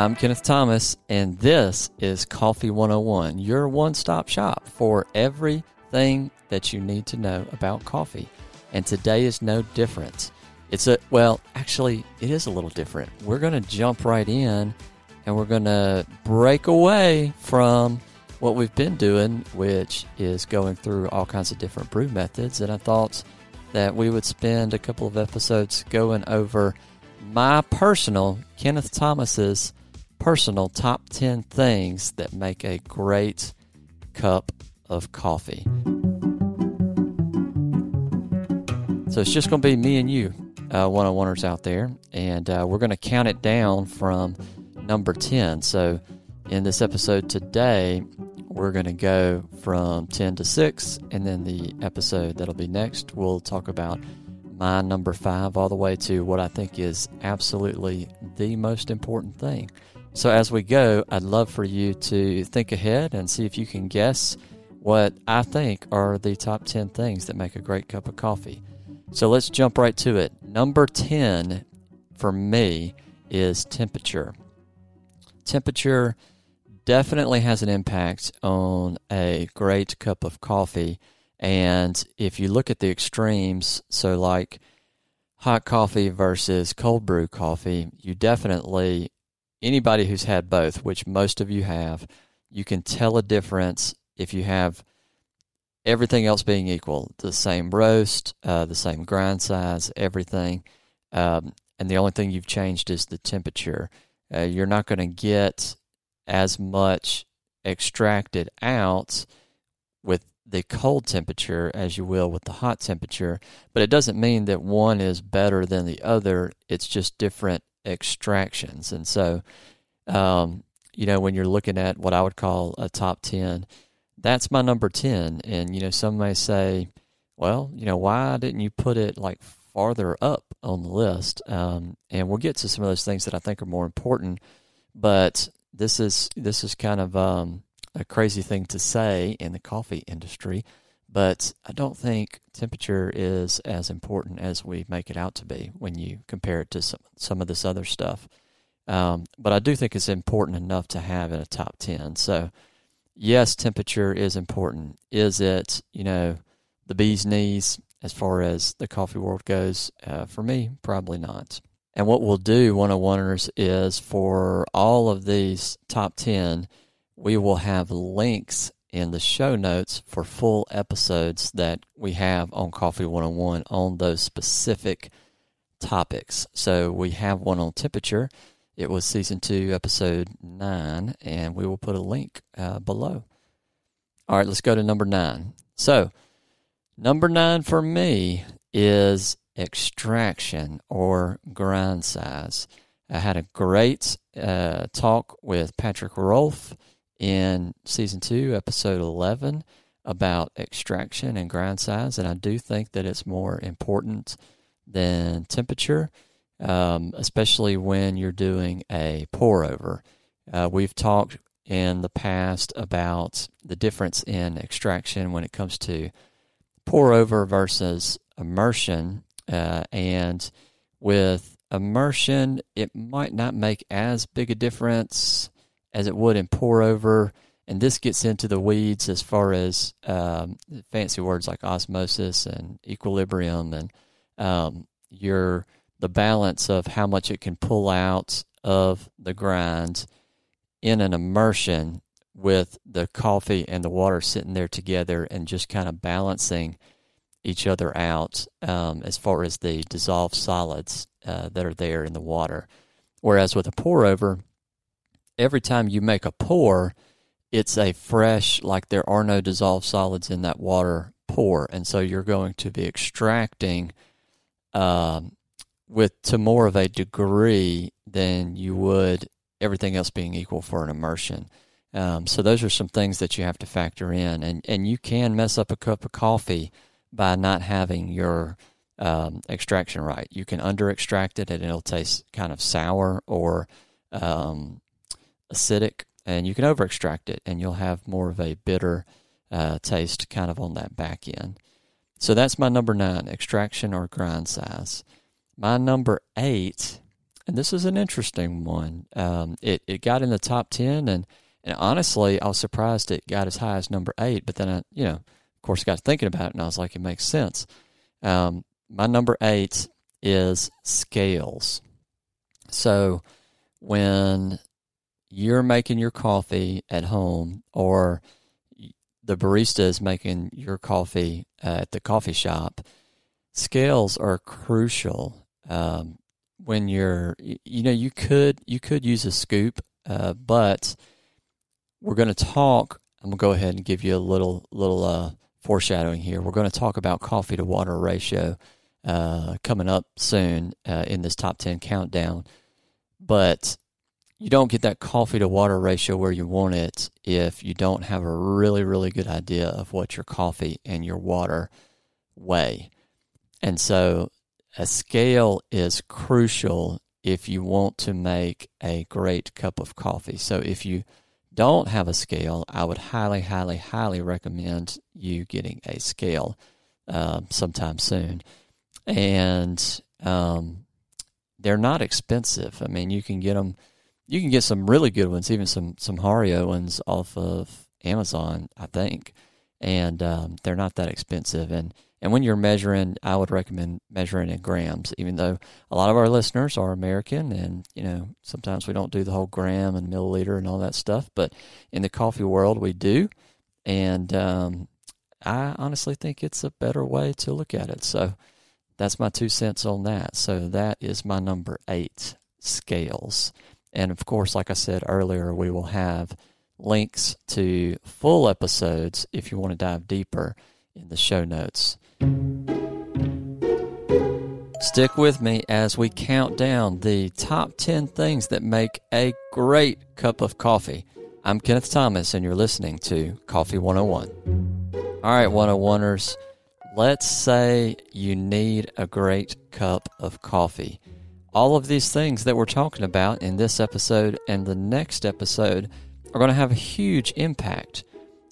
I'm Kenneth Thomas, and this is Coffee 101, your one-stop shop for everything that you need to know about coffee. And today is no different. It is a little different. We're going to jump right in, and we're going to break away from what we've been doing, which is going through all kinds of different brew methods. And I thought that we would spend a couple of episodes going over my personal, Kenneth Thomas's personal top 10 things that make a great cup of coffee. So it's just going to be me and you, 101ers out there, and we're going to count it down from number 10. So in this episode today, we're going to go from 10 to 6, and then the episode that'll be next, we'll talk about my number 5 all the way to what I think is absolutely the most important thing. So as we go, I'd love for you to think ahead and see if you can guess what I think are the top 10 things that make a great cup of coffee. So let's jump right to it. Number 10 for me is temperature. Temperature definitely has an impact on a great cup of coffee. And if you look at the extremes, so like hot coffee versus cold brew coffee, you definitely, anybody who's had both, which most of you have, you can tell a difference if you have everything else being equal, the same roast, the same grind size, everything. And the only thing you've changed is the temperature. You're not going to get as much extracted out with the cold temperature as you will with the hot temperature, but it doesn't mean that one is better than the other. It's just different extractions. And so, when you're looking at what I would call a top 10, that's my number 10. And, some may say, well, why didn't you put it like farther up on the list? And we'll get to some of those things that I think are more important, but this is kind of a crazy thing to say in the coffee industry, but I don't think temperature is as important as we make it out to be when you compare it to some of this other stuff. But I do think it's important enough to have in a top 10. So yes, temperature is important. Is it, the bee's knees as far as the coffee world goes? For me, probably not. And what we'll do, 101ers, is for all of these top 10, we will have links in the show notes for full episodes that we have on Coffee 101 on those specific topics. So we have one on temperature. It was Season 2, Episode 9, and we will put a link below. All right, let's go to number 9. So number 9 for me is extraction or grind size. I had a great talk with Patrick Rolf in Season 2, Episode 11 about extraction and grind size, and I do think that it's more important than temperature, especially when you're doing a pour-over. We've talked in the past about the difference in extraction when it comes to pour-over versus immersion. And with immersion, it might not make as big a difference as it would in pour over. And this gets into the weeds as far as fancy words like osmosis and equilibrium and the balance of how much it can pull out of the grind in an immersion with the coffee and the water sitting there together and just kind of balancing each other out as far as the dissolved solids that are there in the water. Whereas with a pour over, every time you make a pour, it's a fresh, like there are no dissolved solids in that water pour. And so you're going to be extracting to more of a degree than you would everything else being equal for an immersion. So those are some things that you have to factor in. And you can mess up a cup of coffee by not having your extraction right. You can under-extract it and it'll taste kind of sour or acidic, and you can over-extract it and you'll have more of a bitter taste kind of on that back end. So that's my number 9, extraction or grind size. My number 8 and this is an interesting one. It got in the top 10, and honestly, I was surprised it got as high as number 8. But then I got thinking about it, and I was like, it makes sense. My number 8 is scales. So when you're making your coffee at home, or the barista is making your coffee at the coffee shop, scales are crucial. When you're, you could use a scoop, but we're going to talk. I'm going to go ahead and give you a little foreshadowing here. We're going to talk about coffee to water ratio coming up soon in this top 10 countdown, but you don't get that coffee to water ratio where you want it if you don't have a really, really good idea of what your coffee and your water weigh. And so a scale is crucial if you want to make a great cup of coffee. So if you don't have a scale, I would highly, highly, highly recommend you getting a scale sometime soon. And they're not expensive. I mean, you can get them. You can get some really good ones, even some Hario ones off of Amazon, I think, and they're not that expensive. And when you're measuring, I would recommend measuring in grams, even though a lot of our listeners are American, and sometimes we don't do the whole gram and milliliter and all that stuff, but in the coffee world we do, and I honestly think it's a better way to look at it. So that's my 2 cents on that. So that is my number 8, scales. And of course, like I said earlier, we will have links to full episodes if you want to dive deeper in the show notes. Stick with me as we count down the top 10 things that make a great cup of coffee. I'm Kenneth Thomas, and you're listening to Coffee 101. All right, 101ers, let's say you need a great cup of coffee. All of these things that we're talking about in this episode and the next episode are going to have a huge impact.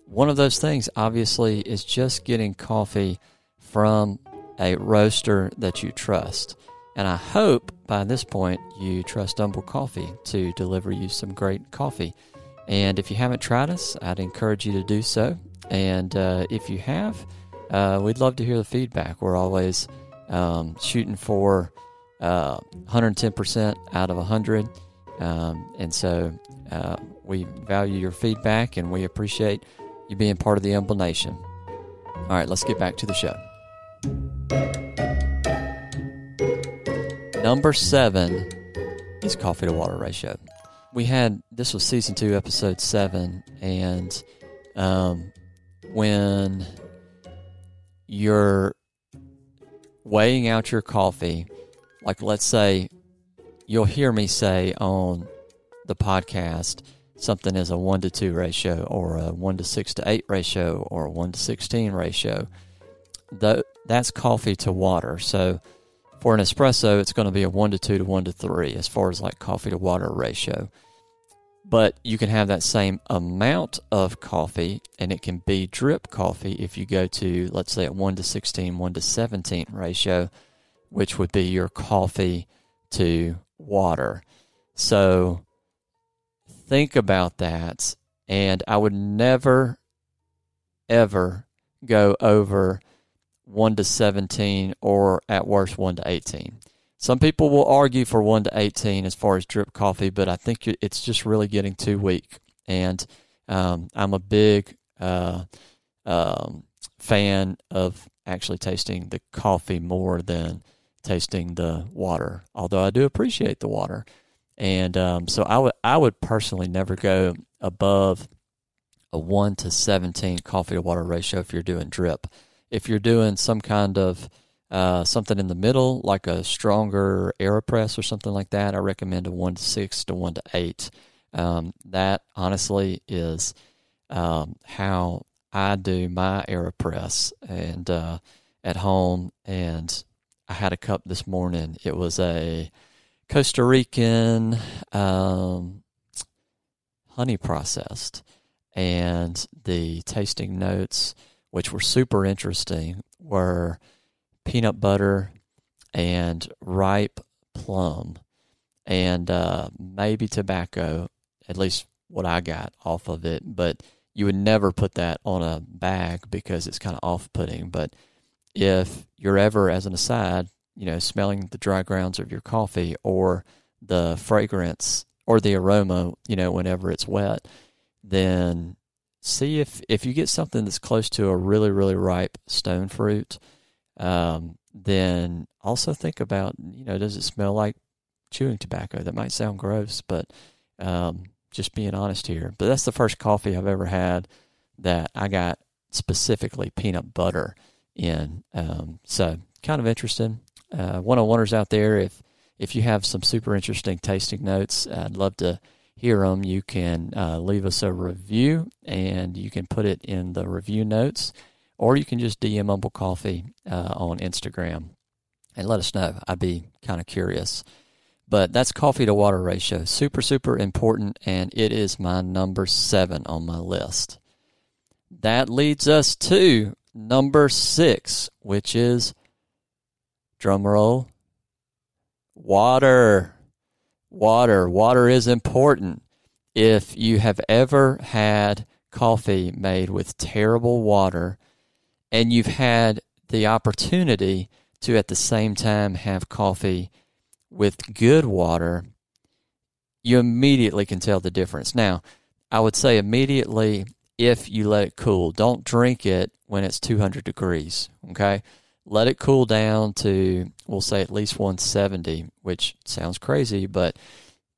One of those things, obviously, is just getting coffee from a roaster that you trust. And I hope by this point you trust Humble Coffee to deliver you some great coffee. And if you haven't tried us, I'd encourage you to do so. And if you have, we'd love to hear the feedback. We're always shooting for 110% out of 100, and so we value your feedback, and we appreciate you being part of the UMBL Nation. All right, let's get back to the show. Number 7 is coffee to water ratio. This was season 2, episode 7, and when you're weighing out your coffee. Like, let's say you'll hear me say on the podcast something is a 1-2 ratio, or a 1-6-8 ratio, or a 1-16 ratio. That's coffee to water. So for an espresso, it's going to be a 1-2 to 1-3 as far as like coffee to water ratio. But you can have that same amount of coffee, and it can be drip coffee if you go to, let's say, a 1-16, 1-17 ratio, which would be your coffee to water. So think about that. And I would never, ever go over 1-17, or at worst 1-18. Some people will argue for 1-18 as far as drip coffee, but I think it's just really getting too weak. And I'm a big fan of actually tasting the coffee more than tasting the water, although I do appreciate the water. And so I would personally never go above a 1-17 coffee to water ratio if you're doing drip. If you're doing some kind of something in the middle, like a stronger AeroPress or something like that, I recommend a 1-6 to 1-8. That honestly is how I do my AeroPress, and at home. And I had a cup this morning. It was a Costa Rican honey processed, and the tasting notes, which were super interesting, were peanut butter and ripe plum. and maybe tobacco, at least what I got off of it. But you would never put that on a bag because it's kind of off-putting. But if you're ever, as an aside, you know, smelling the dry grounds of your coffee or the fragrance or the aroma, you know, whenever it's wet, then see if you get something that's close to a really, really ripe stone fruit, then also think about, you know, does it smell like chewing tobacco? That might sound gross, but just being honest here. But that's the first coffee I've ever had that I got specifically peanut butter in. So kind of interesting. 101ers out there, if you have some super interesting tasting notes, I'd love to hear them. You can leave us a review, and you can put it in the review notes, or you can just DM Humble Coffee on Instagram and let us know. I'd be kind of curious. But that's coffee to water ratio. Super, super important, and it is my number 7 on my list. That leads us to number 6, which is, drum roll, water. Water is important. If you have ever had coffee made with terrible water and you've had the opportunity to at the same time have coffee with good water, you immediately can tell the difference. Now, I would say immediately if you let it cool. Don't drink it when it's 200 degrees, okay? Let it cool down to, we'll say, at least 170, which sounds crazy, but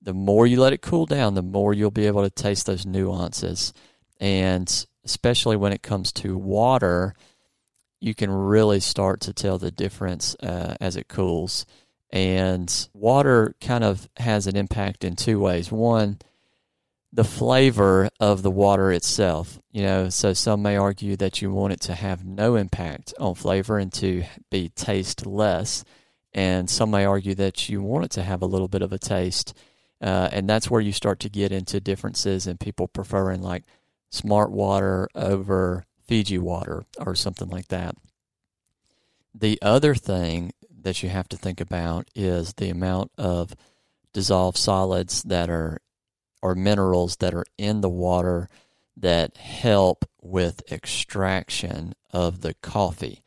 the more you let it cool down, the more you'll be able to taste those nuances. And especially when it comes to water, you can really start to tell the difference as it cools. And water kind of has an impact in two ways. One, the flavor of the water itself, you know, so some may argue that you want it to have no impact on flavor and to be tasteless. And some may argue that you want it to have a little bit of a taste. And that's where you start to get into differences and people preferring like smart water over Fiji water or something like that. The other thing that you have to think about is the amount of dissolved solids that are, or minerals that are in the water that help with extraction of the coffee.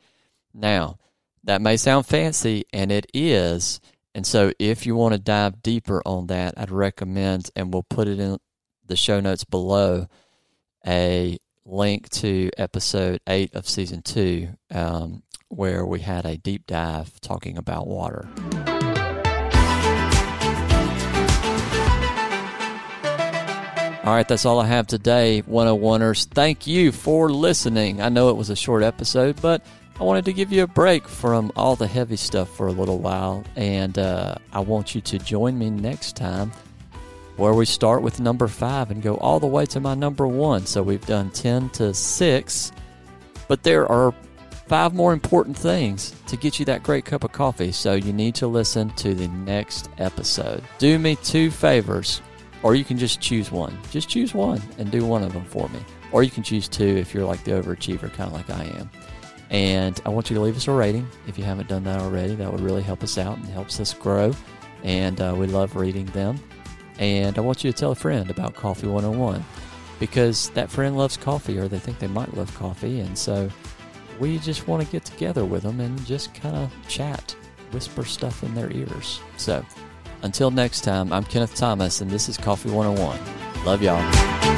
Now, that may sound fancy, and it is. And so if you want to dive deeper on that, I'd recommend, and we'll put it in the show notes below, a link to episode 8 of season 2, where we had a deep dive talking about water. All right, that's all I have today, 101ers. Thank you for listening. I know it was a short episode, but I wanted to give you a break from all the heavy stuff for a little while, and I want you to join me next time where we start with number 5 and go all the way to my number 1. So we've done 10 to 6, but there are 5 more important things to get you that great cup of coffee, so you need to listen to the next episode. Do me 2 favors, or you can just choose one. Just choose one and do one of them for me. Or you can choose 2 if you're like the overachiever, kind of like I am. And I want you to leave us a rating if you haven't done that already. That would really help us out and helps us grow. And we love reading them. And I want you to tell a friend about Coffee 101, because that friend loves coffee, or they think they might love coffee. And so we just want to get together with them and just kind of chat, whisper stuff in their ears. So until next time, I'm Kenneth Thomas, and this is Coffee 101. Love y'all.